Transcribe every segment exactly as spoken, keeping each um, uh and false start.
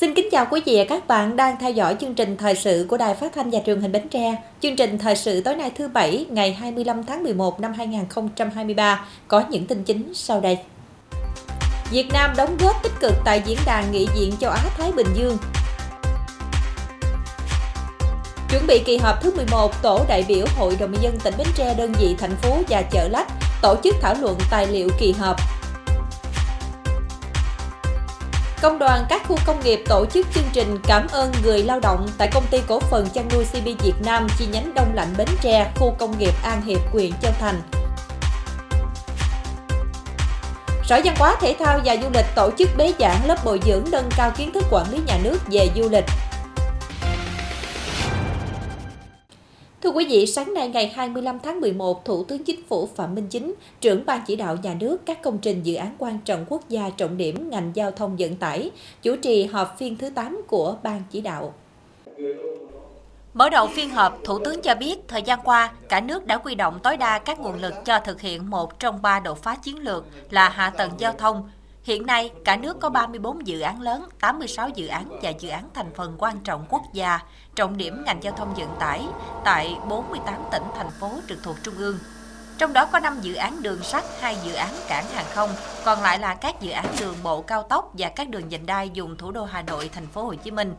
Xin kính chào quý vị và các bạn đang theo dõi chương trình thời sự của Đài Phát thanh và Truyền hình Bến Tre. Chương trình thời sự tối nay thứ Bảy ngày hai mươi lăm tháng mười một năm hai nghìn không trăm hai mươi ba có những tin chính sau đây. Việt Nam đóng góp tích cực tại Diễn đàn Nghị viện Châu Á Thái Bình Dương. Chuẩn bị kỳ họp thứ mười một, tổ đại biểu Hội đồng nhân dân tỉnh Bến Tre, đơn vị Thạnh Phú và Chợ Lách tổ chức thảo luận tài liệu kỳ họp. Công đoàn các khu công nghiệp tổ chức chương trình cảm ơn người lao động tại Công ty Cổ phần Chăn nuôi C P Việt Nam chi nhánh Đông Lạnh Bến Tre, khu công nghiệp An Hiệp, huyện Châu Thành. Sở Văn hóa thể thao và du lịch tổ chức bế giảng lớp bồi dưỡng nâng cao kiến thức quản lý nhà nước về du lịch. Thưa quý vị, sáng nay ngày hai mươi lăm tháng mười một, Thủ tướng Chính phủ Phạm Minh Chính, trưởng Ban chỉ đạo nhà nước các công trình dự án quan trọng quốc gia trọng điểm ngành giao thông vận tải, chủ trì họp phiên thứ tám của Ban chỉ đạo. Mở đầu phiên họp, Thủ tướng cho biết thời gian qua, cả nước đã huy động tối đa các nguồn lực cho thực hiện một trong ba đột phá chiến lược là hạ tầng giao thông. Hiện nay, cả nước có ba mươi bốn dự án lớn, tám mươi sáu dự án và dự án thành phần quan trọng quốc gia, trọng điểm ngành giao thông vận tải tại bốn mươi tám tỉnh, thành phố trực thuộc Trung ương. Trong đó có năm dự án đường sắt, hai dự án cảng hàng không, còn lại là các dự án đường bộ cao tốc và các đường vành đai vùng thủ đô Hà Nội, thành phố Hồ Chí Minh.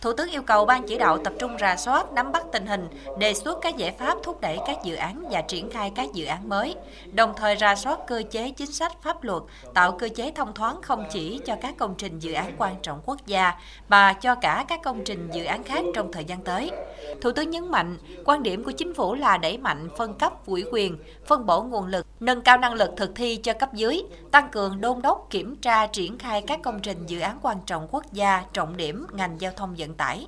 Thủ tướng yêu cầu Ban chỉ đạo tập trung rà soát, nắm bắt tình hình, đề xuất các giải pháp thúc đẩy các dự án và triển khai các dự án mới, đồng thời rà soát cơ chế chính sách pháp luật, tạo cơ chế thông thoáng không chỉ cho các công trình dự án quan trọng quốc gia, mà cho cả các công trình dự án khác trong thời gian tới. Thủ tướng nhấn mạnh, quan điểm của chính phủ là đẩy mạnh phân cấp ủy quyền, phân bổ nguồn lực, nâng cao năng lực thực thi cho cấp dưới, tăng cường đôn đốc kiểm tra triển khai các công trình dự án quan trọng quốc gia, trọng điểm ngành giao thông vận tải.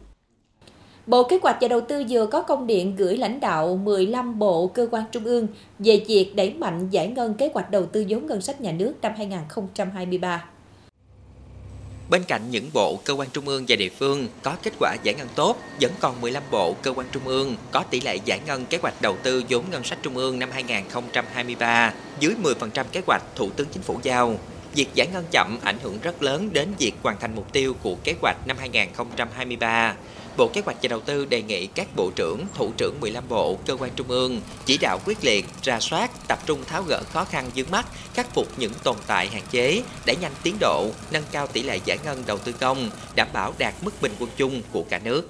Bộ Kế hoạch và Đầu tư vừa có công điện gửi lãnh đạo mười lăm bộ cơ quan trung ương về việc đẩy mạnh giải ngân kế hoạch đầu tư vốn ngân sách nhà nước năm hai nghìn không trăm hai mươi ba. Bên cạnh những bộ cơ quan trung ương và địa phương có kết quả giải ngân tốt, vẫn còn mười lăm bộ cơ quan trung ương có tỷ lệ giải ngân kế hoạch đầu tư vốn ngân sách trung ương năm hai nghìn không trăm hai mươi ba dưới mười phần trăm kế hoạch Thủ tướng Chính phủ giao. Việc giải ngân chậm ảnh hưởng rất lớn đến việc hoàn thành mục tiêu của kế hoạch năm hai nghìn không trăm hai mươi ba. Bộ Kế hoạch và Đầu tư đề nghị các bộ trưởng, thủ trưởng mười lăm bộ, cơ quan trung ương chỉ đạo quyết liệt, rà soát, tập trung tháo gỡ khó khăn vướng mắc, khắc phục những tồn tại hạn chế, đẩy nhanh tiến độ, nâng cao tỷ lệ giải ngân đầu tư công, đảm bảo đạt mức bình quân chung của cả nước.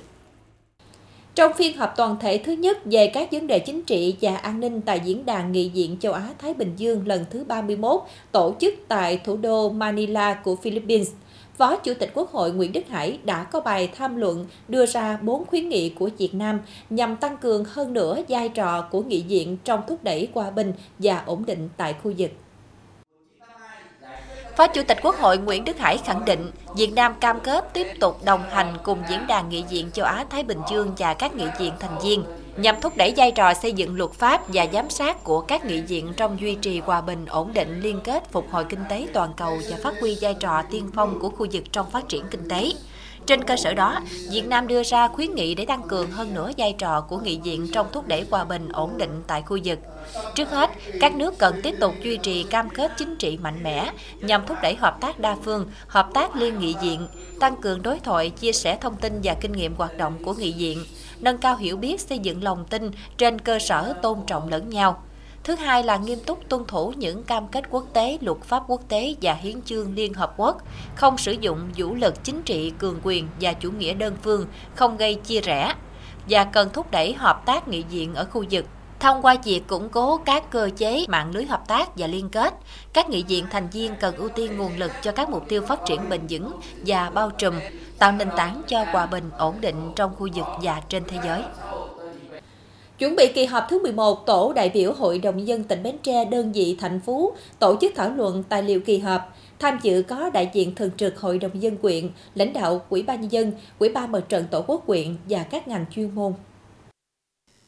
Trong phiên họp toàn thể thứ nhất về các vấn đề chính trị và an ninh tại Diễn đàn Nghị viện Châu Á Thái Bình Dương lần thứ ba mươi mốt tổ chức tại thủ đô Manila của Philippines, Phó Chủ tịch Quốc hội Nguyễn Đức Hải đã có bài tham luận đưa ra bốn khuyến nghị của Việt Nam nhằm tăng cường hơn nữa vai trò của nghị viện trong thúc đẩy hòa bình và ổn định tại khu vực. Phó Chủ tịch Quốc hội Nguyễn Đức Hải khẳng định, Việt Nam cam kết tiếp tục đồng hành cùng Diễn đàn Nghị viện Châu Á-Thái Bình Dương và các nghị viện thành viên, nhằm thúc đẩy vai trò xây dựng luật pháp và giám sát của các nghị viện trong duy trì hòa bình, ổn định, liên kết, phục hồi kinh tế toàn cầu và phát huy vai trò tiên phong của khu vực trong phát triển kinh tế. Trên cơ sở đó, Việt Nam đưa ra khuyến nghị để tăng cường hơn nữa vai trò của nghị viện trong thúc đẩy hòa bình, ổn định tại khu vực. Trước hết, các nước cần tiếp tục duy trì cam kết chính trị mạnh mẽ nhằm thúc đẩy hợp tác đa phương, hợp tác liên nghị viện, tăng cường đối thoại, chia sẻ thông tin và kinh nghiệm hoạt động của nghị viện, nâng cao hiểu biết, xây dựng lòng tin trên cơ sở tôn trọng lẫn nhau. Thứ hai là nghiêm túc tuân thủ những cam kết quốc tế, luật pháp quốc tế và hiến chương Liên Hợp Quốc, không sử dụng vũ lực chính trị, cường quyền và chủ nghĩa đơn phương, không gây chia rẽ, và cần thúc đẩy hợp tác nghị viện ở khu vực. Thông qua việc củng cố các cơ chế mạng lưới hợp tác và liên kết, các nghị viện thành viên cần ưu tiên nguồn lực cho các mục tiêu phát triển bền vững và bao trùm, tạo nền tảng cho hòa bình, ổn định trong khu vực và trên thế giới. Chuẩn bị kỳ họp thứ mười một, tổ đại biểu Hội đồng nhân dân tỉnh Bến Tre, đơn vị Thạnh Phú tổ chức thảo luận tài liệu kỳ họp. Tham dự có đại diện thường trực Hội đồng nhân dân huyện, lãnh đạo Ủy ban nhân dân, Ủy ban Mặt trận Tổ quốc huyện và các ngành chuyên môn.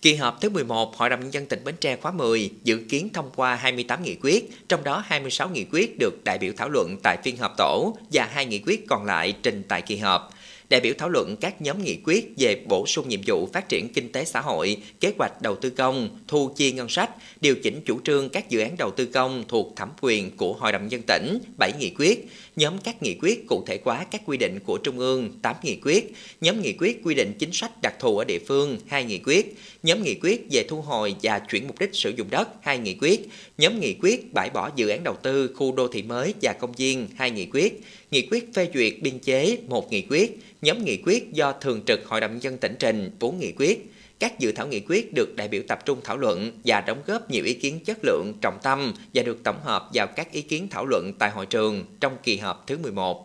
Kỳ họp thứ mười một, Hội đồng nhân dân tỉnh Bến Tre khóa mười dự kiến thông qua hai mươi tám nghị quyết, trong đó hai mươi sáu nghị quyết được đại biểu thảo luận tại phiên họp tổ và hai nghị quyết còn lại trình tại kỳ họp. Đại biểu thảo luận các nhóm nghị quyết về bổ sung nhiệm vụ phát triển kinh tế xã hội, kế hoạch đầu tư công, thu chi ngân sách, điều chỉnh chủ trương các dự án đầu tư công thuộc thẩm quyền của Hội đồng nhân dân tỉnh, bảy nghị quyết, nhóm các nghị quyết cụ thể hóa các quy định của Trung ương tám nghị quyết, nhóm nghị quyết quy định chính sách đặc thù ở địa phương hai nghị quyết, nhóm nghị quyết về thu hồi và chuyển mục đích sử dụng đất hai nghị quyết, nhóm nghị quyết bãi bỏ dự án đầu tư khu đô thị mới và công viên hai nghị quyết, nghị quyết phê duyệt biên chế một nghị quyết, nhóm nghị quyết do thường trực Hội đồng nhân dân tỉnh trình bốn nghị quyết. Các dự thảo nghị quyết được đại biểu tập trung thảo luận và đóng góp nhiều ý kiến chất lượng, trọng tâm và được tổng hợp vào các ý kiến thảo luận tại hội trường trong kỳ họp thứ mười một.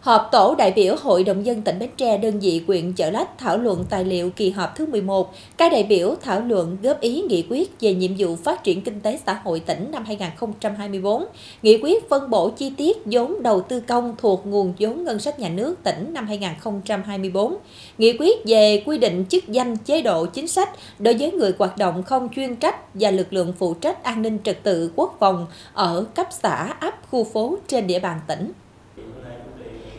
Họp tổ đại biểu Hội đồng dân tỉnh Bến Tre đơn vị huyện Chợ Lách thảo luận tài liệu kỳ họp thứ mười một. Các đại biểu thảo luận góp ý nghị quyết về nhiệm vụ phát triển kinh tế xã hội tỉnh năm hai nghìn không trăm hai mươi tư, nghị quyết phân bổ chi tiết vốn đầu tư công thuộc nguồn vốn ngân sách nhà nước tỉnh năm hai nghìn không trăm hai mươi tư, nghị quyết về quy định chức danh chế độ chính sách đối với người hoạt động không chuyên trách và lực lượng phụ trách an ninh trật tự quốc phòng ở cấp xã, ấp, khu phố trên địa bàn tỉnh.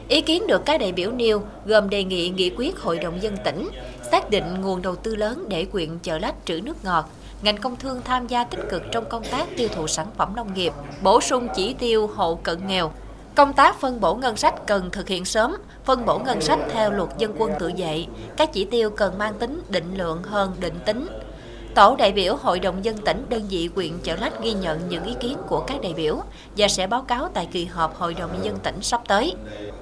Ý kiến được các đại biểu nêu gồm đề nghị nghị quyết Hội đồng dân tỉnh xác định nguồn đầu tư lớn để huyện Chợ Lách trữ nước ngọt, ngành công thương tham gia tích cực trong công tác tiêu thụ sản phẩm nông nghiệp, bổ sung chỉ tiêu hộ cận nghèo. Công tác phân bổ ngân sách cần thực hiện sớm, phân bổ ngân sách theo luật dân quân tự vệ, các chỉ tiêu cần mang tính định lượng hơn định tính. Tổ đại biểu Hội đồng dân tỉnh đơn vị huyện Chợ Lách ghi nhận những ý kiến của các đại biểu và sẽ báo cáo tại kỳ họp Hội đồng nhân dân tỉnh sắp tới.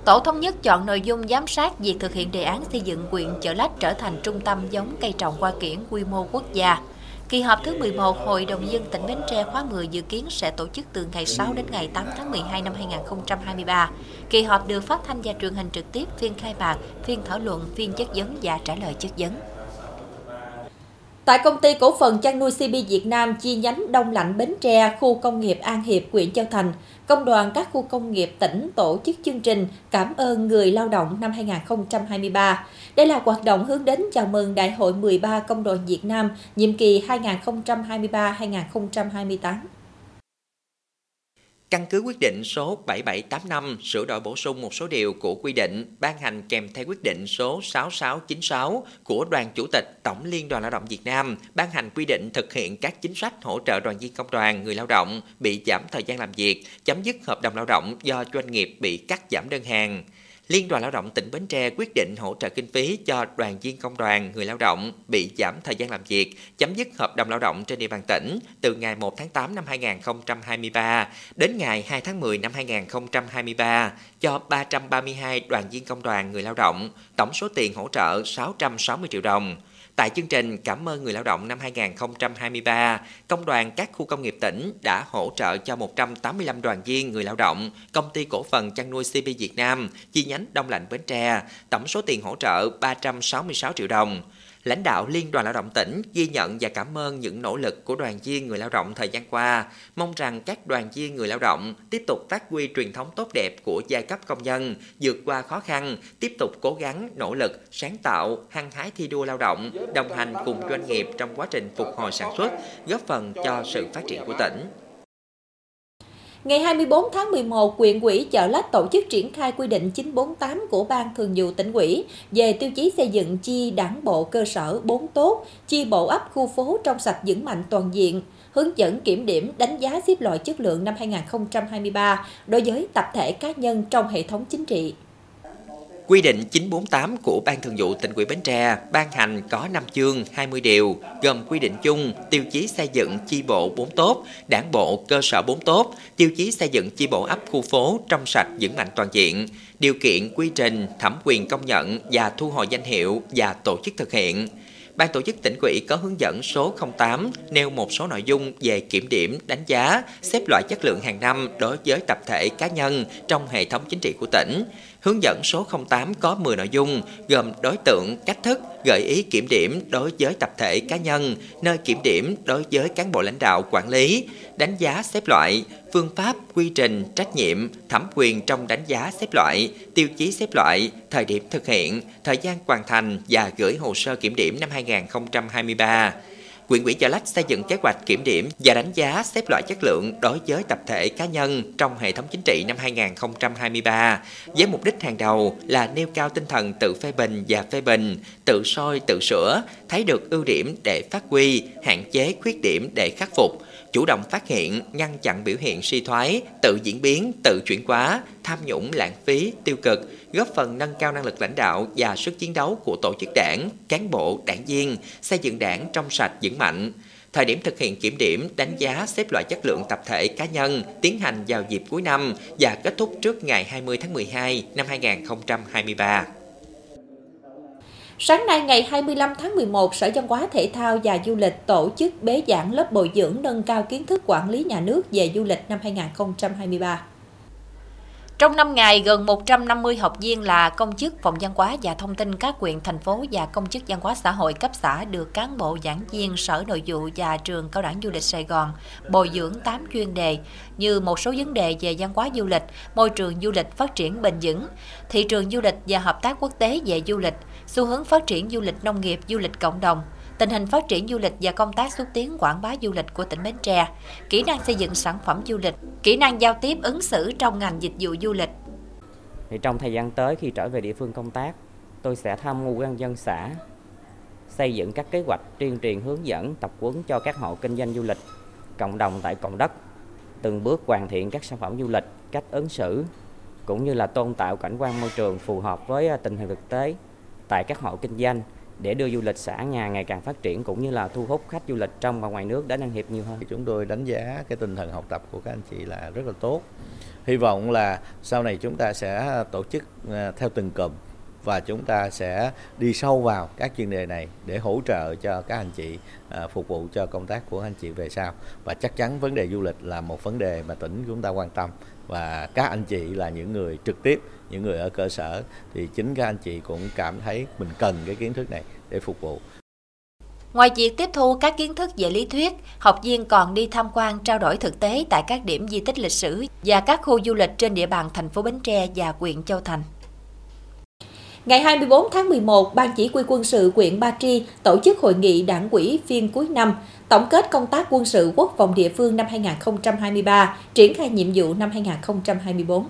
Tổ thống nhất chọn nội dung giám sát việc thực hiện đề án xây dựng huyện Chợ Lách trở thành trung tâm giống cây trồng hoa kiển quy mô quốc gia. Kỳ họp thứ mười một Hội đồng nhân dân tỉnh Bến Tre khóa mười dự kiến sẽ tổ chức từ ngày sáu đến ngày tám tháng mười hai năm hai nghìn không trăm hai mươi ba. Kỳ họp được phát thanh và truyền hình trực tiếp, phiên khai mạc, phiên thảo luận, phiên chất vấn và trả lời chất vấn. Tại Công ty Cổ phần Chăn nuôi C P Việt Nam chi nhánh Đông Lạnh Bến Tre, khu công nghiệp An Hiệp, huyện Châu Thành, Công đoàn các khu công nghiệp tỉnh tổ chức chương trình Cảm ơn người lao động năm hai nghìn không trăm hai mươi ba. Đây là hoạt động hướng đến chào mừng Đại hội mười ba Công đoàn Việt Nam nhiệm kỳ hai nghìn không trăm hai mươi ba đến hai nghìn không trăm hai mươi tám. Căn cứ quyết định số bảy bảy tám năm sửa đổi bổ sung một số điều của quy định ban hành kèm theo quyết định số sáu sáu chín sáu của Đoàn Chủ tịch Tổng Liên đoàn Lao động Việt Nam ban hành quy định thực hiện các chính sách hỗ trợ đoàn viên công đoàn, người lao động bị giảm thời gian làm việc, chấm dứt hợp đồng lao động do doanh nghiệp bị cắt giảm đơn hàng. Liên đoàn Lao động tỉnh Bến Tre quyết định hỗ trợ kinh phí cho đoàn viên công đoàn, người lao động bị giảm thời gian làm việc, chấm dứt hợp đồng lao động trên địa bàn tỉnh từ ngày một tháng tám năm hai nghìn không trăm hai mươi ba đến ngày hai tháng mười năm hai nghìn không trăm hai mươi ba cho ba trăm ba mươi hai đoàn viên công đoàn, người lao động, tổng số tiền hỗ trợ sáu trăm sáu mươi triệu đồng. Tại chương trình Cảm ơn người lao động năm hai nghìn không trăm hai mươi ba, Công đoàn các khu công nghiệp tỉnh đã hỗ trợ cho một trăm tám mươi lăm đoàn viên người lao động, Công ty Cổ phần Chăn nuôi C P Việt Nam, chi nhánh Đông Lạnh Bến Tre, tổng số tiền hỗ trợ ba trăm sáu mươi sáu triệu đồng. Lãnh đạo Liên đoàn Lao động tỉnh ghi nhận và cảm ơn những nỗ lực của đoàn viên người lao động thời gian qua, mong rằng các đoàn viên người lao động tiếp tục phát huy truyền thống tốt đẹp của giai cấp công nhân, vượt qua khó khăn, tiếp tục cố gắng, nỗ lực, sáng tạo, hăng hái thi đua lao động, đồng hành cùng doanh nghiệp trong quá trình phục hồi sản xuất, góp phần cho sự phát triển của tỉnh. Ngày hai mươi tư tháng mười một, huyện ủy Chợ Lách tổ chức triển khai quy định chín bốn tám của Ban Thường vụ Tỉnh ủy về tiêu chí xây dựng chi đảng bộ cơ sở bốn tốt, chi bộ ấp khu phố trong sạch vững mạnh toàn diện, hướng dẫn kiểm điểm đánh giá xếp loại chất lượng năm hai nghìn không trăm hai mươi ba đối với tập thể cá nhân trong hệ thống chính trị. Quy định chín bốn tám của Ban Thường vụ Tỉnh ủy Bến Tre ban hành có năm chương hai mươi điều, gồm quy định chung, tiêu chí xây dựng chi bộ bốn tốt, đảng bộ cơ sở bốn tốt, tiêu chí xây dựng chi bộ ấp khu phố trong sạch vững mạnh toàn diện, điều kiện quy trình, thẩm quyền công nhận và thu hồi danh hiệu và tổ chức thực hiện. Ban tổ chức tỉnh ủy có hướng dẫn số không tám nêu một số nội dung về kiểm điểm, đánh giá, xếp loại chất lượng hàng năm đối với tập thể cá nhân trong hệ thống chính trị của tỉnh. Hướng dẫn số không tám có mười nội dung, gồm đối tượng, cách thức, gợi ý kiểm điểm đối với tập thể cá nhân, nơi kiểm điểm đối với cán bộ lãnh đạo quản lý, đánh giá xếp loại, phương pháp, quy trình, trách nhiệm, thẩm quyền trong đánh giá xếp loại, tiêu chí xếp loại, thời điểm thực hiện, thời gian hoàn thành và gửi hồ sơ kiểm điểm năm hai nghìn không trăm hai mươi ba. Huyện ủy Chợ Lách xây dựng kế hoạch kiểm điểm và đánh giá xếp loại chất lượng đối với tập thể cá nhân trong hệ thống chính trị năm hai nghìn không trăm hai mươi ba, với mục đích hàng đầu là nêu cao tinh thần tự phê bình và phê bình, tự soi tự sửa, thấy được ưu điểm để phát huy, hạn chế khuyết điểm để khắc phục, chủ động phát hiện, ngăn chặn biểu hiện suy thoái, tự diễn biến, tự chuyển hóa, tham nhũng, lãng phí, tiêu cực, góp phần nâng cao năng lực lãnh đạo và sức chiến đấu của tổ chức đảng, cán bộ, đảng viên, xây dựng đảng trong sạch vững mạnh. Thời điểm thực hiện kiểm điểm, đánh giá, xếp loại chất lượng tập thể cá nhân tiến hành vào dịp cuối năm và kết thúc trước ngày hai mươi tháng mười hai năm hai nghìn không trăm hai mươi ba. Sáng nay ngày hai mươi lăm tháng mười một, Sở Văn hóa thể thao và du lịch tổ chức bế giảng lớp bồi dưỡng nâng cao kiến thức quản lý nhà nước về du lịch năm hai nghìn không trăm hai mươi ba. Trong năm ngày, gần một trăm năm mươi học viên là công chức phòng văn hóa và thông tin các huyện, thành phố và công chức văn hóa xã hội cấp xã được cán bộ giảng viên Sở Nội vụ và Trường Cao đẳng Du lịch Sài Gòn bồi dưỡng tám chuyên đề như một số vấn đề về văn hóa du lịch, môi trường du lịch phát triển bền vững, thị trường du lịch và hợp tác quốc tế về du lịch, xu hướng phát triển du lịch nông nghiệp, du lịch cộng đồng, tình hình phát triển du lịch và công tác xúc tiến quảng bá du lịch của tỉnh Bến Tre, kỹ năng xây dựng sản phẩm du lịch, kỹ năng giao tiếp ứng xử trong ngành dịch vụ du lịch. Thì trong thời gian tới khi trở về địa phương công tác, tôi sẽ tham mưu Ủy ban nhân dân xã xây dựng các kế hoạch tuyên truyền hướng dẫn tập huấn cho các hộ kinh doanh du lịch, cộng đồng tại cộng đất, từng bước hoàn thiện các sản phẩm du lịch, cách ứng xử cũng như là tôn tạo cảnh quan môi trường phù hợp với tình hình thực tế tại các hộ kinh doanh, để đưa du lịch xã nhà ngày càng phát triển cũng như là thu hút khách du lịch trong và ngoài nước đến An Hiệp nhiều hơn. Chúng tôi đánh giá cái tinh thần học tập của các anh chị là rất là tốt. Hy vọng là sau này chúng ta sẽ tổ chức theo từng cụm và chúng ta sẽ đi sâu vào các chuyên đề này để hỗ trợ cho các anh chị, phục vụ cho công tác của anh chị về sau. Và chắc chắn vấn đề du lịch là một vấn đề mà tỉnh chúng ta quan tâm. Và các anh chị là những người trực tiếp, những người ở cơ sở, thì chính các anh chị cũng cảm thấy mình cần cái kiến thức này để phục vụ. Ngoài việc tiếp thu các kiến thức về lý thuyết, học viên còn đi tham quan trao đổi thực tế tại các điểm di tích lịch sử và các khu du lịch trên địa bàn thành phố Bến Tre và huyện Châu Thành. Ngày hai mươi bốn tháng mười một, Ban Chỉ huy Quân sự huyện Ba Tri tổ chức hội nghị đảng ủy phiên cuối năm, tổng kết công tác quân sự quốc phòng địa phương năm hai nghìn không trăm hai mươi ba, triển khai nhiệm vụ năm hai nghìn không trăm hai mươi bốn.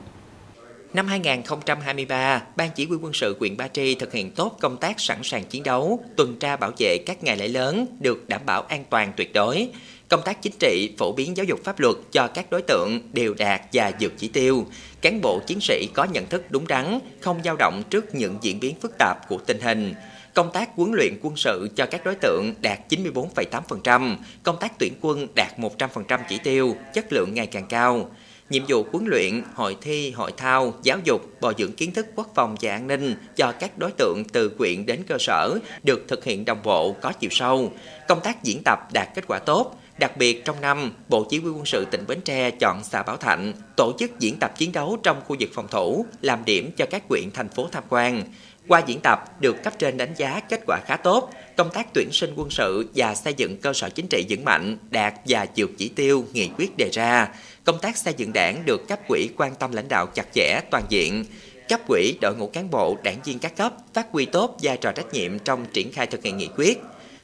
Năm hai nghìn không trăm hai mươi ba, Ban Chỉ huy Quân sự huyện Ba Tri thực hiện tốt công tác sẵn sàng chiến đấu, tuần tra bảo vệ các ngày lễ lớn được đảm bảo an toàn tuyệt đối. Công tác chính trị, phổ biến giáo dục pháp luật cho các đối tượng đều đạt và vượt chỉ tiêu. Cán bộ chiến sĩ có nhận thức đúng đắn, không dao động trước những diễn biến phức tạp của tình hình. Công tác huấn luyện quân sự cho các đối tượng đạt chín mươi bốn phẩy tám phần trăm, công tác tuyển quân đạt một trăm phần trăm chỉ tiêu, chất lượng ngày càng cao. Nhiệm vụ huấn luyện, hội thi, hội thao, giáo dục, bồi dưỡng kiến thức quốc phòng và an ninh cho các đối tượng từ huyện đến cơ sở được thực hiện đồng bộ, có chiều sâu. Công tác diễn tập đạt kết quả tốt. Đặc biệt trong năm, Bộ Chỉ huy Quân sự tỉnh Bến Tre chọn xã Bảo Thạnh tổ chức diễn tập chiến đấu trong khu vực phòng thủ, làm điểm cho các huyện, thành phố tham quan. Qua diễn tập, được cấp trên đánh giá kết quả khá tốt, công tác tuyển sinh quân sự và xây dựng cơ sở chính trị vững mạnh đạt và vượt chỉ tiêu nghị quyết đề ra. Công tác xây dựng đảng được cấp ủy quan tâm lãnh đạo chặt chẽ, toàn diện. Cấp ủy, đội ngũ cán bộ, đảng viên các cấp phát huy tốt vai trò trách nhiệm trong triển khai thực hiện nghị quyết.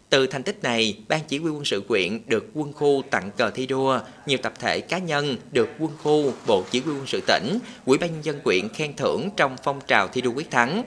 Từ thành tích này, Ban Chỉ huy Quân sự huyện được quân khu tặng cờ thi đua, nhiều tập thể cá nhân được quân khu, Bộ Chỉ huy Quân sự tỉnh, Ủy ban nhân dân huyện khen thưởng trong phong trào thi đua quyết thắng.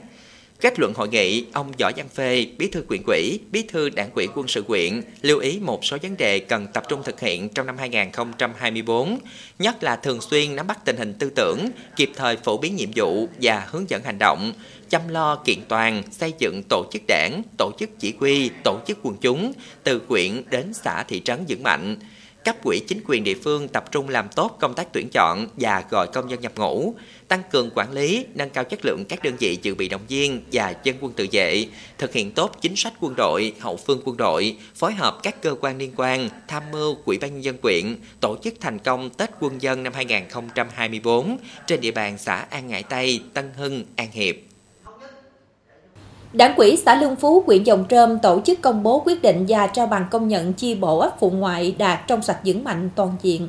Kết luận hội nghị, ông Võ Văn Phê, Bí thư huyện ủy, Bí thư Đảng ủy Quân sự huyện lưu ý một số vấn đề cần tập trung thực hiện trong năm hai nghìn không trăm hai mươi bốn, nhất là thường xuyên nắm bắt tình hình tư tưởng, kịp thời phổ biến nhiệm vụ và hướng dẫn hành động, chăm lo kiện toàn, xây dựng tổ chức đảng, tổ chức chỉ huy, tổ chức quần chúng từ huyện đến xã thị trấn vững mạnh. Cấp ủy chính quyền địa phương tập trung làm tốt công tác tuyển chọn và gọi công dân nhập ngũ, tăng cường quản lý, nâng cao chất lượng các đơn vị dự bị động viên và dân quân tự vệ, thực hiện tốt chính sách quân đội, hậu phương quân đội, phối hợp các cơ quan liên quan, tham mưu Ủy ban nhân dân huyện tổ chức thành công Tết Quân dân năm hai nghìn không trăm hai mươi bốn trên địa bàn xã An Ngãi Tây, Tân Hưng, An Hiệp. Đảng ủy xã Lương Phú, huyện Giồng Trôm tổ chức công bố quyết định và trao bằng công nhận chi bộ ấp Phụ Ngoại đạt trong sạch vững mạnh toàn diện.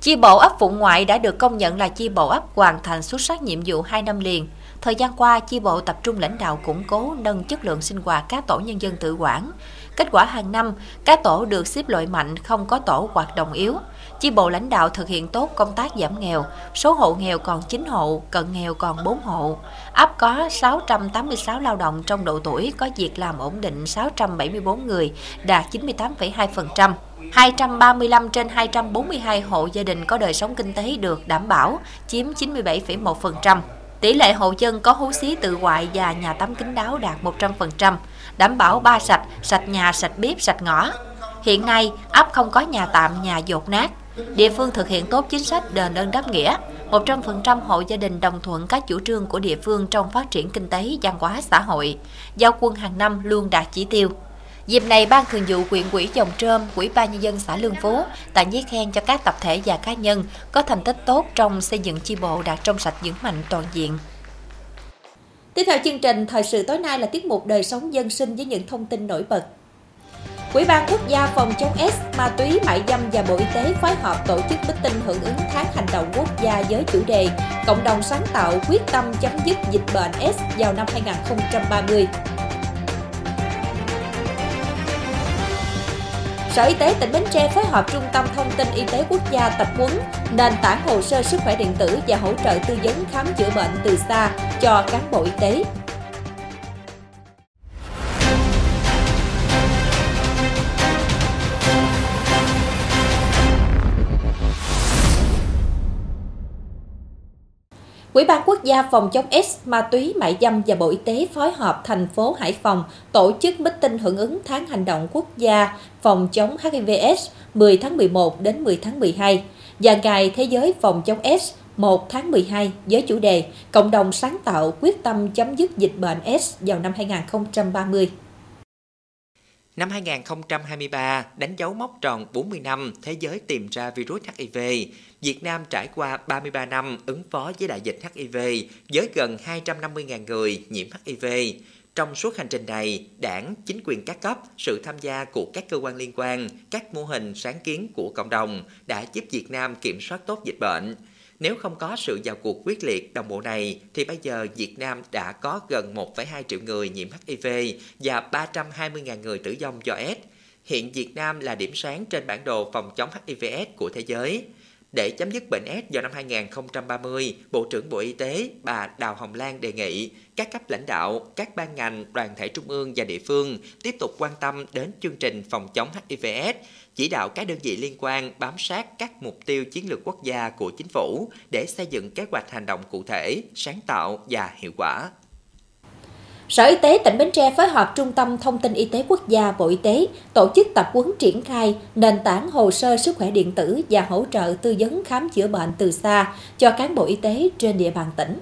Chi bộ ấp Phụ Ngoại đã được công nhận là chi bộ ấp hoàn thành xuất sắc nhiệm vụ hai năm liền. Thời gian qua, chi bộ tập trung lãnh đạo củng cố nâng chất lượng sinh hoạt các tổ nhân dân tự quản. Kết quả hàng năm, các tổ được xếp loại mạnh, không có tổ hoạt động yếu. Chi bộ lãnh đạo thực hiện tốt công tác giảm nghèo, số hộ nghèo còn chín hộ, cận nghèo còn bốn hộ. Ấp có sáu trăm tám mươi sáu lao động trong độ tuổi có việc làm ổn định sáu trăm bảy mươi bốn người, đạt chín mươi tám phẩy hai phần trăm. hai trăm ba mươi lăm trên hai trăm bốn mươi hai hộ gia đình có đời sống kinh tế được đảm bảo, chiếm chín mươi bảy phẩy một phần trăm. Tỷ lệ hộ dân có hú xí tự ngoại và nhà tắm kín đáo đạt một trăm phần trăm, đảm bảo ba sạch, sạch nhà, sạch bếp, sạch ngõ. Hiện nay, ấp không có nhà tạm, nhà dột nát. Địa phương thực hiện tốt chính sách đền ơn đáp nghĩa, một trăm phần trăm hộ gia đình đồng thuận các chủ trương của địa phương trong phát triển kinh tế, văn hóa, xã hội. Giao quân hàng năm luôn đạt chỉ tiêu. Dịp này, Ban Thường vụ Huyện ủy Giồng Trôm, Ủy ban Nhân dân xã Lương Phú tặng giấy khen cho các tập thể và cá nhân có thành tích tốt trong xây dựng chi bộ đạt trong sạch vững mạnh toàn diện. Tiếp theo chương trình Thời sự tối nay là tiết mục Đời sống dân sinh với những thông tin nổi bật. Ủy ban Quốc gia phòng chống AIDS, ma túy, mại dâm và Bộ Y tế phối hợp tổ chức meeting hưởng ứng tháng hành động quốc gia với chủ đề Cộng đồng sáng tạo quyết tâm chấm dứt dịch bệnh AIDS vào năm hai không ba mươi. Sở Y tế tỉnh Bến Tre phối hợp Trung tâm Thông tin Y tế Quốc gia tập huấn nền tảng hồ sơ sức khỏe điện tử và hỗ trợ tư vấn khám chữa bệnh từ xa cho cán bộ y tế. Ủy ban Quốc gia phòng chống AIDS, ma túy, mại dâm và Bộ Y tế phối hợp thành phố Hải Phòng tổ chức meeting hưởng ứng tháng hành động quốc gia phòng chống H I V AIDS mười tháng mười một đến mười tháng mười hai và Ngày Thế giới phòng chống AIDS một tháng mười hai với chủ đề Cộng đồng sáng tạo quyết tâm chấm dứt dịch bệnh AIDS vào năm hai không ba mươi. Năm hai không hai ba đánh dấu mốc tròn bốn mươi năm thế giới tìm ra virus H I V. Việt Nam trải qua ba mươi ba năm ứng phó với đại dịch H I V với gần hai trăm năm mươi nghìn người nhiễm H I V. Trong suốt hành trình này, Đảng, chính quyền các cấp, sự tham gia của các cơ quan liên quan, các mô hình sáng kiến của cộng đồng đã giúp Việt Nam kiểm soát tốt dịch bệnh. Nếu không có sự vào cuộc quyết liệt đồng bộ này, thì bây giờ Việt Nam đã có gần một phẩy hai triệu người nhiễm H I V và ba trăm hai mươi nghìn người tử vong do AIDS. Hiện Việt Nam là điểm sáng trên bản đồ phòng chống H I V AIDS của thế giới. Để chấm dứt bệnh AIDS vào năm hai không ba mươi, Bộ trưởng Bộ Y tế bà Đào Hồng Lan đề nghị các cấp lãnh đạo, các ban ngành, đoàn thể trung ương và địa phương tiếp tục quan tâm đến chương trình phòng chống H I V AIDS, chỉ đạo các đơn vị liên quan bám sát các mục tiêu chiến lược quốc gia của chính phủ để xây dựng kế hoạch hành động cụ thể, sáng tạo và hiệu quả. Sở Y tế tỉnh Bến Tre phối hợp Trung tâm Thông tin Y tế Quốc gia Bộ Y tế tổ chức tập huấn triển khai nền tảng hồ sơ sức khỏe điện tử và hỗ trợ tư vấn khám chữa bệnh từ xa cho cán bộ y tế trên địa bàn tỉnh.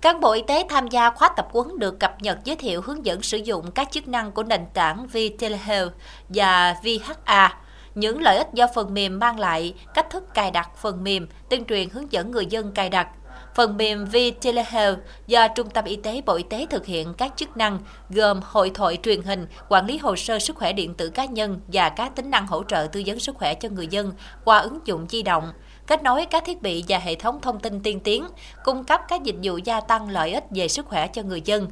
Cán bộ y tế tham gia khóa tập huấn được cập nhật giới thiệu hướng dẫn sử dụng các chức năng của nền tảng V-Telehealth và V H A, những lợi ích do phần mềm mang lại, cách thức cài đặt phần mềm, tuyên truyền hướng dẫn người dân cài đặt. Phần mềm V-Telehealth do Trung tâm Y tế Bộ Y tế thực hiện các chức năng gồm hội thoại truyền hình, quản lý hồ sơ sức khỏe điện tử cá nhân và các tính năng hỗ trợ tư vấn sức khỏe cho người dân qua ứng dụng di động, kết nối các thiết bị và hệ thống thông tin tiên tiến, cung cấp các dịch vụ gia tăng lợi ích về sức khỏe cho người dân.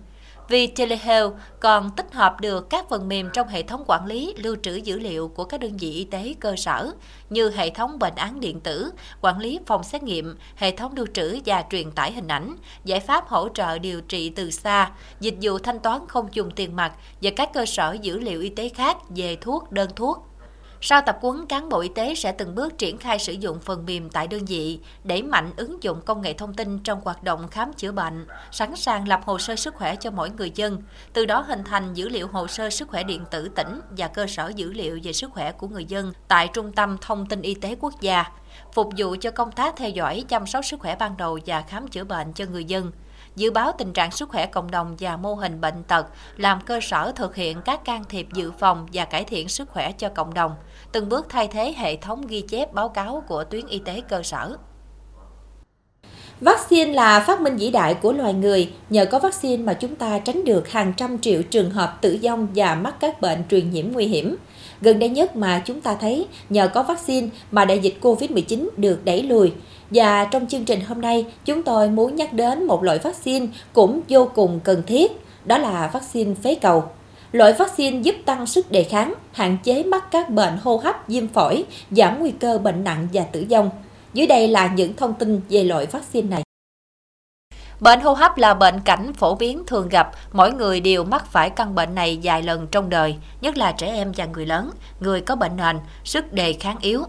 V-Telehealth còn tích hợp được các phần mềm trong hệ thống quản lý lưu trữ dữ liệu của các đơn vị y tế cơ sở như hệ thống bệnh án điện tử, quản lý phòng xét nghiệm, hệ thống lưu trữ và truyền tải hình ảnh, giải pháp hỗ trợ điều trị từ xa, dịch vụ thanh toán không dùng tiền mặt và các cơ sở dữ liệu y tế khác về thuốc, đơn thuốc. Sau tập huấn, cán bộ y tế sẽ từng bước triển khai sử dụng phần mềm tại đơn vị, đẩy mạnh ứng dụng công nghệ thông tin trong hoạt động khám chữa bệnh, sẵn sàng lập hồ sơ sức khỏe cho mỗi người dân, từ đó hình thành dữ liệu hồ sơ sức khỏe điện tử tỉnh và cơ sở dữ liệu về sức khỏe của người dân tại Trung tâm Thông tin Y tế Quốc gia, phục vụ cho công tác theo dõi, chăm sóc sức khỏe ban đầu và khám chữa bệnh cho người dân. Dự báo tình trạng sức khỏe cộng đồng và mô hình bệnh tật, làm cơ sở thực hiện các can thiệp dự phòng và cải thiện sức khỏe cho cộng đồng, từng bước thay thế hệ thống ghi chép báo cáo của tuyến y tế cơ sở. Vaccine là phát minh vĩ đại của loài người. Nhờ có vaccine mà chúng ta tránh được hàng trăm triệu trường hợp tử vong và mắc các bệnh truyền nhiễm nguy hiểm. Gần đây nhất mà chúng ta thấy, nhờ có vaccine mà đại dịch covid mười chín được đẩy lùi. Và trong chương trình hôm nay, chúng tôi muốn nhắc đến một loại vaccine cũng vô cùng cần thiết, đó là vaccine phế cầu. Loại vaccine giúp tăng sức đề kháng, hạn chế mắc các bệnh hô hấp, viêm phổi, giảm nguy cơ bệnh nặng và tử vong. Dưới đây là những thông tin về loại vaccine này. Bệnh hô hấp là bệnh cảnh phổ biến thường gặp, mỗi người đều mắc phải căn bệnh này vài lần trong đời, nhất là trẻ em và người lớn, người có bệnh nền, sức đề kháng yếu.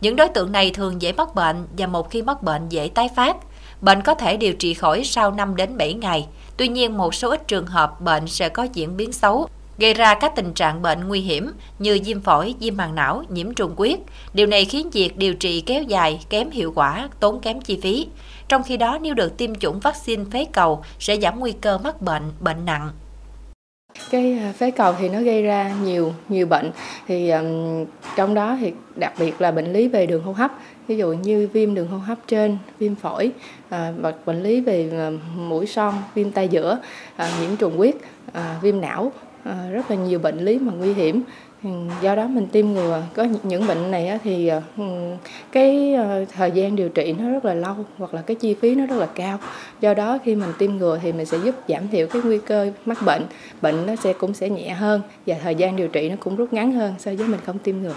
Những đối tượng này thường dễ mắc bệnh và một khi mắc bệnh dễ tái phát. Bệnh có thể điều trị khỏi sau năm đến bảy ngày. Tuy nhiên, một số ít trường hợp bệnh sẽ có diễn biến xấu, gây ra các tình trạng bệnh nguy hiểm như viêm phổi, viêm màng não, nhiễm trùng huyết. Điều này khiến việc điều trị kéo dài, kém hiệu quả, tốn kém chi phí. Trong khi đó, nếu được tiêm chủng vaccine phế cầu sẽ giảm nguy cơ mắc bệnh, bệnh nặng. Cái phế cầu thì nó gây ra nhiều nhiều bệnh, thì trong đó thì đặc biệt là bệnh lý về đường hô hấp, ví dụ như viêm đường hô hấp trên, viêm phổi, à, và bệnh lý về mũi son, viêm tai giữa, à, nhiễm trùng huyết, à, viêm não, à, rất là nhiều bệnh lý mà nguy hiểm. Do đó mình tiêm ngừa có những bệnh này thì cái thời gian điều trị nó rất là lâu hoặc là cái chi phí nó rất là cao. Do đó khi mình tiêm ngừa thì mình sẽ giúp giảm thiểu cái nguy cơ mắc bệnh, bệnh nó sẽ cũng sẽ nhẹ hơn và thời gian điều trị nó cũng rút ngắn hơn so với mình không tiêm ngừa.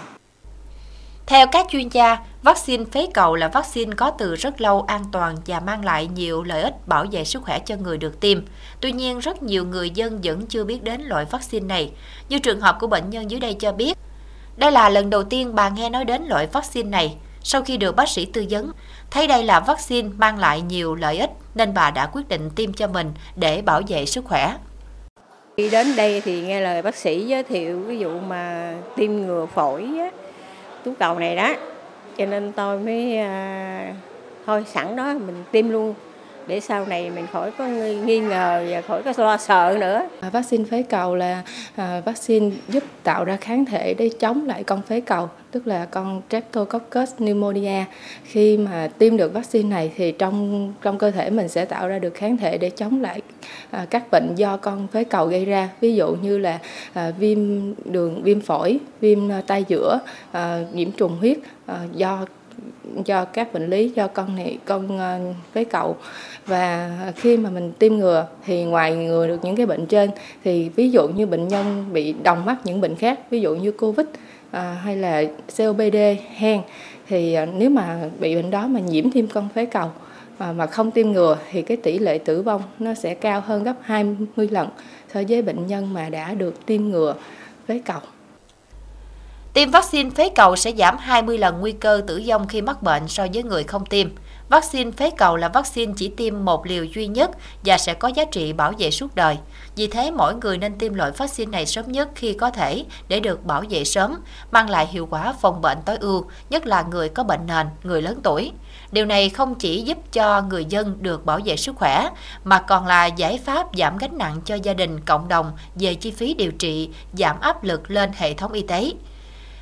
Theo các chuyên gia, vaccine phế cầu là vaccine có từ rất lâu, an toàn và mang lại nhiều lợi ích bảo vệ sức khỏe cho người được tiêm. Tuy nhiên, rất nhiều người dân vẫn chưa biết đến loại vaccine này. Như trường hợp của bệnh nhân dưới đây cho biết, đây là lần đầu tiên bà nghe nói đến loại vaccine này. Sau khi được bác sĩ tư vấn, thấy đây là vaccine mang lại nhiều lợi ích nên bà đã quyết định tiêm cho mình để bảo vệ sức khỏe. Khi đến đây thì nghe lời bác sĩ giới thiệu ví dụ mà tiêm ngừa phổi á, tú cầu này đó, cho nên tôi mới à, thôi sẵn đó mình tiêm luôn để sau này mình khỏi có nghi ngờ và khỏi có lo sợ nữa. À, vaccine phế cầu là à, vaccine giúp tạo ra kháng thể để chống lại con phế cầu, tức là con Streptococcus pneumonia. Khi mà tiêm được vaccine này thì trong trong cơ thể mình sẽ tạo ra được kháng thể để chống lại à, các bệnh do con phế cầu gây ra, ví dụ như là à, viêm đường, viêm phổi, viêm tai giữa, à, nhiễm trùng huyết à, do do các bệnh lý do con này con phế cầu. Và khi mà mình tiêm ngừa thì ngoài ngừa được những cái bệnh trên thì ví dụ như bệnh nhân bị đồng mắc những bệnh khác, ví dụ như Covid à, hay là C O P D, hen, thì nếu mà bị bệnh đó mà nhiễm thêm con phế cầu à, mà không tiêm ngừa thì cái tỷ lệ tử vong nó sẽ cao hơn gấp hai mươi lần so với bệnh nhân mà đã được tiêm ngừa phế cầu. Tiêm vaccine phế cầu sẽ giảm hai mươi lần nguy cơ tử vong khi mắc bệnh so với người không tiêm. Vaccine phế cầu là vaccine chỉ tiêm một liều duy nhất và sẽ có giá trị bảo vệ suốt đời. Vì thế, mỗi người nên tiêm loại vaccine này sớm nhất khi có thể để được bảo vệ sớm, mang lại hiệu quả phòng bệnh tối ưu, nhất là người có bệnh nền, người lớn tuổi. Điều này không chỉ giúp cho người dân được bảo vệ sức khỏe, mà còn là giải pháp giảm gánh nặng cho gia đình, cộng đồng về chi phí điều trị, giảm áp lực lên hệ thống y tế.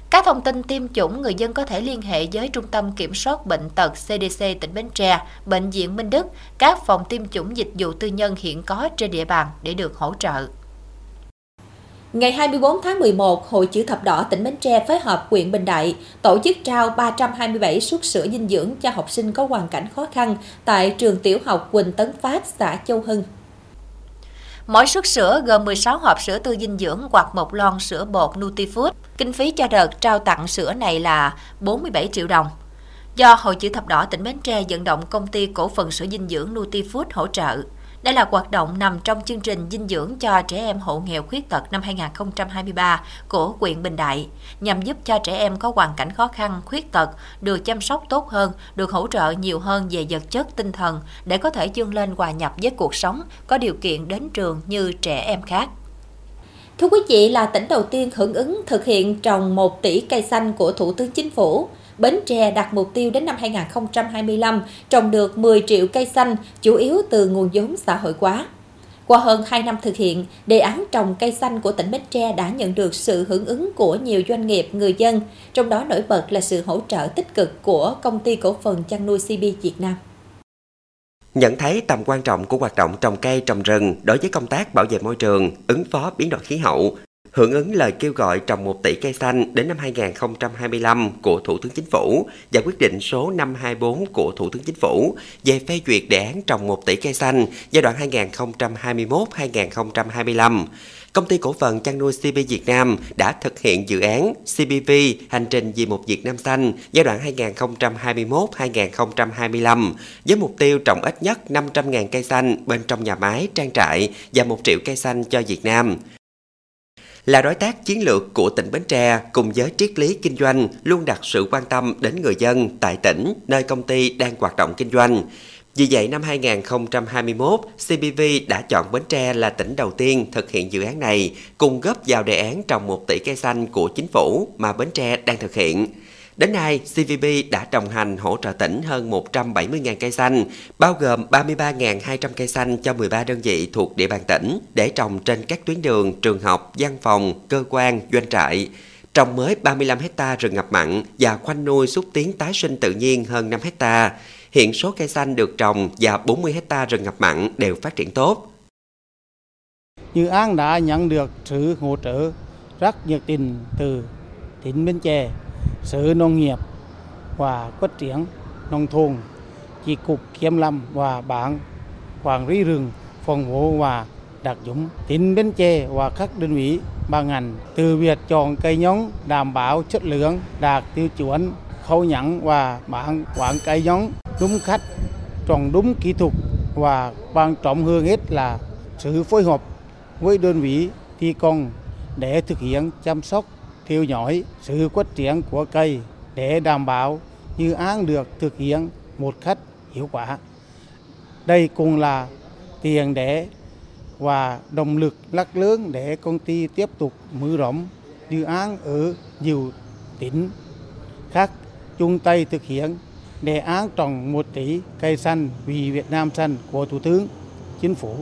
Các thông tin tiêm chủng, người dân có thể liên hệ với Trung tâm Kiểm soát Bệnh tật C D C tỉnh Bến Tre, Bệnh viện Minh Đức, các phòng tiêm chủng dịch vụ tư nhân hiện có trên địa bàn để được hỗ trợ. Ngày hai mươi tư tháng mười một, Hội Chữ Thập Đỏ tỉnh Bến Tre phối hợp huyện Bình Đại tổ chức trao ba trăm hai mươi bảy suất sữa dinh dưỡng cho học sinh có hoàn cảnh khó khăn tại trường tiểu học Quỳnh Tấn Phát, xã Châu Hưng. Mỗi suất sữa gồm mười sáu hộp sữa tươi dinh dưỡng hoặc một lon sữa bột Nutifood. Kinh phí cho đợt trao tặng sữa này là bốn mươi bảy triệu đồng. Do Hội Chữ Thập Đỏ tỉnh Bến Tre vận động Công ty Cổ phần Sữa Dinh dưỡng Nutifood hỗ trợ. Đây là hoạt động nằm trong chương trình dinh dưỡng cho trẻ em hộ nghèo khuyết tật năm hai nghìn không trăm hai mươi ba của huyện Bình Đại, nhằm giúp cho trẻ em có hoàn cảnh khó khăn, khuyết tật được chăm sóc tốt hơn, được hỗ trợ nhiều hơn về vật chất, tinh thần để có thể vươn lên hòa nhập với cuộc sống, có điều kiện đến trường như trẻ em khác. Thưa quý vị, là tỉnh đầu tiên hưởng ứng thực hiện trồng một tỷ cây xanh của Thủ tướng Chính phủ, Bến Tre đặt mục tiêu đến năm hai nghìn không trăm hai mươi lăm trồng được mười triệu cây xanh, chủ yếu từ nguồn vốn xã hội hóa. Qua hơn hai năm thực hiện, đề án trồng cây xanh của tỉnh Bến Tre đã nhận được sự hưởng ứng của nhiều doanh nghiệp, người dân, trong đó nổi bật là sự hỗ trợ tích cực của Công ty Cổ phần Chăn nuôi C P Việt Nam. Nhận thấy tầm quan trọng của hoạt động trồng cây, trồng rừng đối với công tác bảo vệ môi trường, ứng phó biến đổi khí hậu, Hưởng ứng lời kêu gọi trồng một tỷ cây xanh đến năm hai nghìn không trăm hai mươi lăm của Thủ tướng Chính phủ và quyết định số năm hai bốn của Thủ tướng Chính phủ về phê duyệt đề án trồng một tỷ cây xanh giai đoạn hai nghìn không trăm hai mươi mốt đến hai nghìn không trăm hai mươi lăm, Công ty Cổ phần Chăn nuôi xê pê Việt Nam đã thực hiện dự án xê pê vê Hành trình vì một Việt Nam xanh giai đoạn hai nghìn không trăm hai mươi mốt đến hai nghìn không trăm hai mươi lăm với mục tiêu trồng ít nhất năm trăm nghìn cây xanh bên trong nhà máy, trang trại và một triệu cây xanh cho Việt Nam. Là đối tác chiến lược của tỉnh Bến Tre, cùng với triết lý kinh doanh luôn đặt sự quan tâm đến người dân tại tỉnh, nơi công ty đang hoạt động kinh doanh. Vì vậy, năm hai nghìn không trăm hai mươi mốt, xê pê vê đã chọn Bến Tre là tỉnh đầu tiên thực hiện dự án này, cùng góp vào đề án trồng một tỷ cây xanh của chính phủ mà Bến Tre đang thực hiện. Đến nay, xê vê vê đã đồng hành hỗ trợ tỉnh hơn một trăm bảy mươi nghìn cây xanh, bao gồm ba mươi ba nghìn hai trăm cây xanh cho mười ba đơn vị thuộc địa bàn tỉnh để trồng trên các tuyến đường, trường học, văn phòng, cơ quan, doanh trại. Trồng mới ba mươi lăm hecta rừng ngập mặn và khoanh nuôi xúc tiến tái sinh tự nhiên hơn năm hecta. Hiện số cây xanh được trồng và bốn mươi hecta rừng ngập mặn đều phát triển tốt. Dự án đã nhận được sự hỗ trợ rất nhiệt tình từ tỉnh Bến Tre, Sở Nông nghiệp và Phát triển Nông thôn, Chi cục Kiểm lâm và Ban Quản lý rừng, Phòng hộ và Đặc dụng tỉnh Bến Tre và các đơn vị ban ngành, từ việc chọn cây giống đảm bảo chất lượng, đạt tiêu chuẩn khâu nhận và bảo quản cây giống đúng cách, trồng đúng kỹ thuật, và quan trọng hơn hết là sự phối hợp với đơn vị thi công để thực hiện chăm sóc, theo dõi sự phát triển của cây để đảm bảo dự án được thực hiện một cách hiệu quả. Đây cũng là tiền đề và động lực rất lớn để công ty tiếp tục mở rộng dự án ở nhiều tỉnh khác, chung tay thực hiện đề án trồng một tỷ cây xanh vì Việt Nam xanh của Thủ tướng Chính phủ.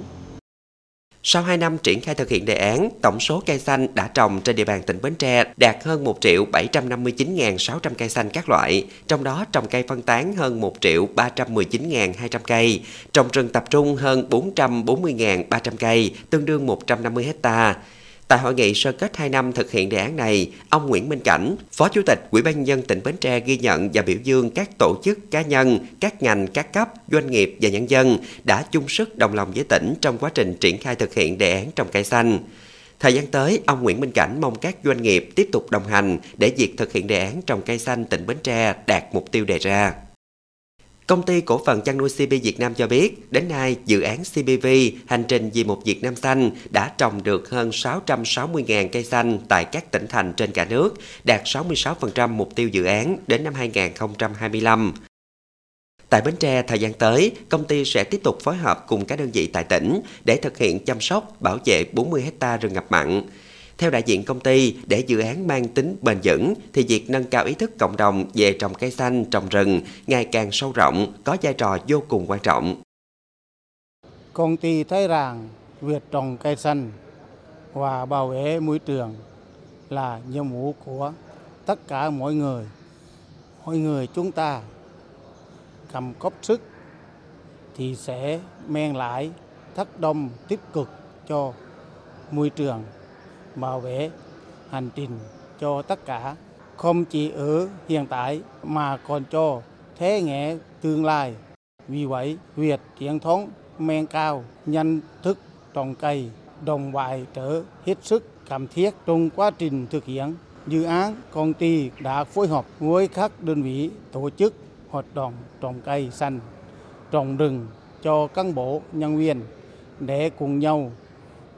Sau hai năm triển khai thực hiện đề án, tổng số cây xanh đã trồng trên địa bàn tỉnh Bến Tre đạt hơn một triệu bảy trăm năm mươi chín nghìn sáu trăm cây xanh các loại, trong đó trồng cây phân tán hơn một triệu ba trăm mười chín nghìn hai trăm cây, trồng rừng tập trung hơn bốn trăm bốn mươi nghìn ba trăm cây, tương đương một trăm năm mươi hectare. Tại hội nghị sơ kết hai năm thực hiện đề án này, ông Nguyễn Minh Cảnh, Phó Chủ tịch Ủy ban nhân dân tỉnh Bến Tre ghi nhận và biểu dương các tổ chức, cá nhân, các ngành, các cấp, doanh nghiệp và nhân dân đã chung sức đồng lòng với tỉnh trong quá trình triển khai thực hiện đề án trồng cây xanh. Thời gian tới, ông Nguyễn Minh Cảnh mong các doanh nghiệp tiếp tục đồng hành để việc thực hiện đề án trồng cây xanh tỉnh Bến Tre đạt mục tiêu đề ra. Công ty Cổ phần Chăn nuôi xê pê Việt Nam cho biết, đến nay dự án xê pê vê Hành trình vì một Việt Nam xanh đã trồng được hơn sáu trăm sáu mươi nghìn cây xanh tại các tỉnh thành trên cả nước, đạt sáu mươi sáu phần trăm mục tiêu dự án đến năm hai nghìn không trăm hai mươi lăm. Tại Bến Tre, thời gian tới, công ty sẽ tiếp tục phối hợp cùng các đơn vị tại tỉnh để thực hiện chăm sóc, bảo vệ bốn mươi hectare rừng ngập mặn. Theo đại diện công ty, để dự án mang tính bền vững thì việc nâng cao ý thức cộng đồng về trồng cây xanh, trồng rừng ngày càng sâu rộng có vai trò vô cùng quan trọng. Công ty thấy rằng việc trồng cây xanh và bảo vệ môi trường là nhiệm vụ của tất cả mọi người. Mọi người chúng ta cầm góp sức thì sẽ mang lại tác động tích cực cho môi trường, bảo vệ hành trình cho tất cả, không chỉ ở hiện tại mà còn cho thế hệ tương lai. Vì vậy, việc truyền thống men cao nhận thức trồng cây đồng bài trở hết sức cần thiết. Trong quá trình thực hiện dự án, công ty đã phối hợp với các đơn vị tổ chức hoạt động trồng cây xanh, trồng rừng cho cán bộ nhân viên để cùng nhau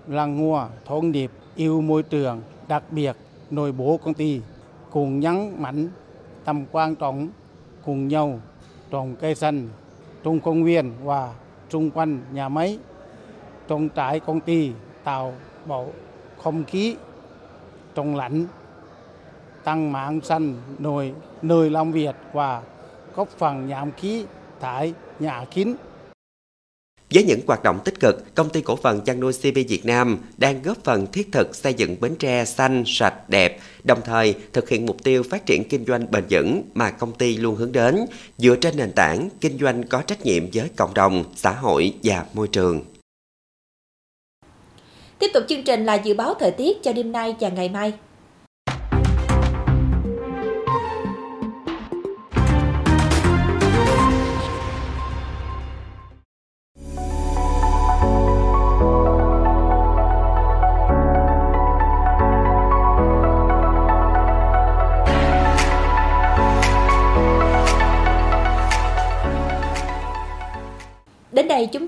lan tỏa thông điệp yêu môi trường, đặc biệt nội bộ công ty, cùng nhấn mạnh tầm quan trọng cùng nhau trồng cây xanh trong công viên và xung quanh nhà máy, trong trại công ty, tạo bầu không khí trong lạnh, tăng mạng xanh nơi nơi làm việc và góp phần giảm khí thải nhà kính. Với những hoạt động tích cực, Công ty Cổ phần Chăn nuôi xê pê Việt Nam đang góp phần thiết thực xây dựng Bến Tre xanh, sạch, đẹp, đồng thời thực hiện mục tiêu phát triển kinh doanh bền vững mà công ty luôn hướng đến, dựa trên nền tảng kinh doanh có trách nhiệm với cộng đồng, xã hội và môi trường. Tiếp tục chương trình là dự báo thời tiết cho đêm nay và ngày mai. Đến đây chúng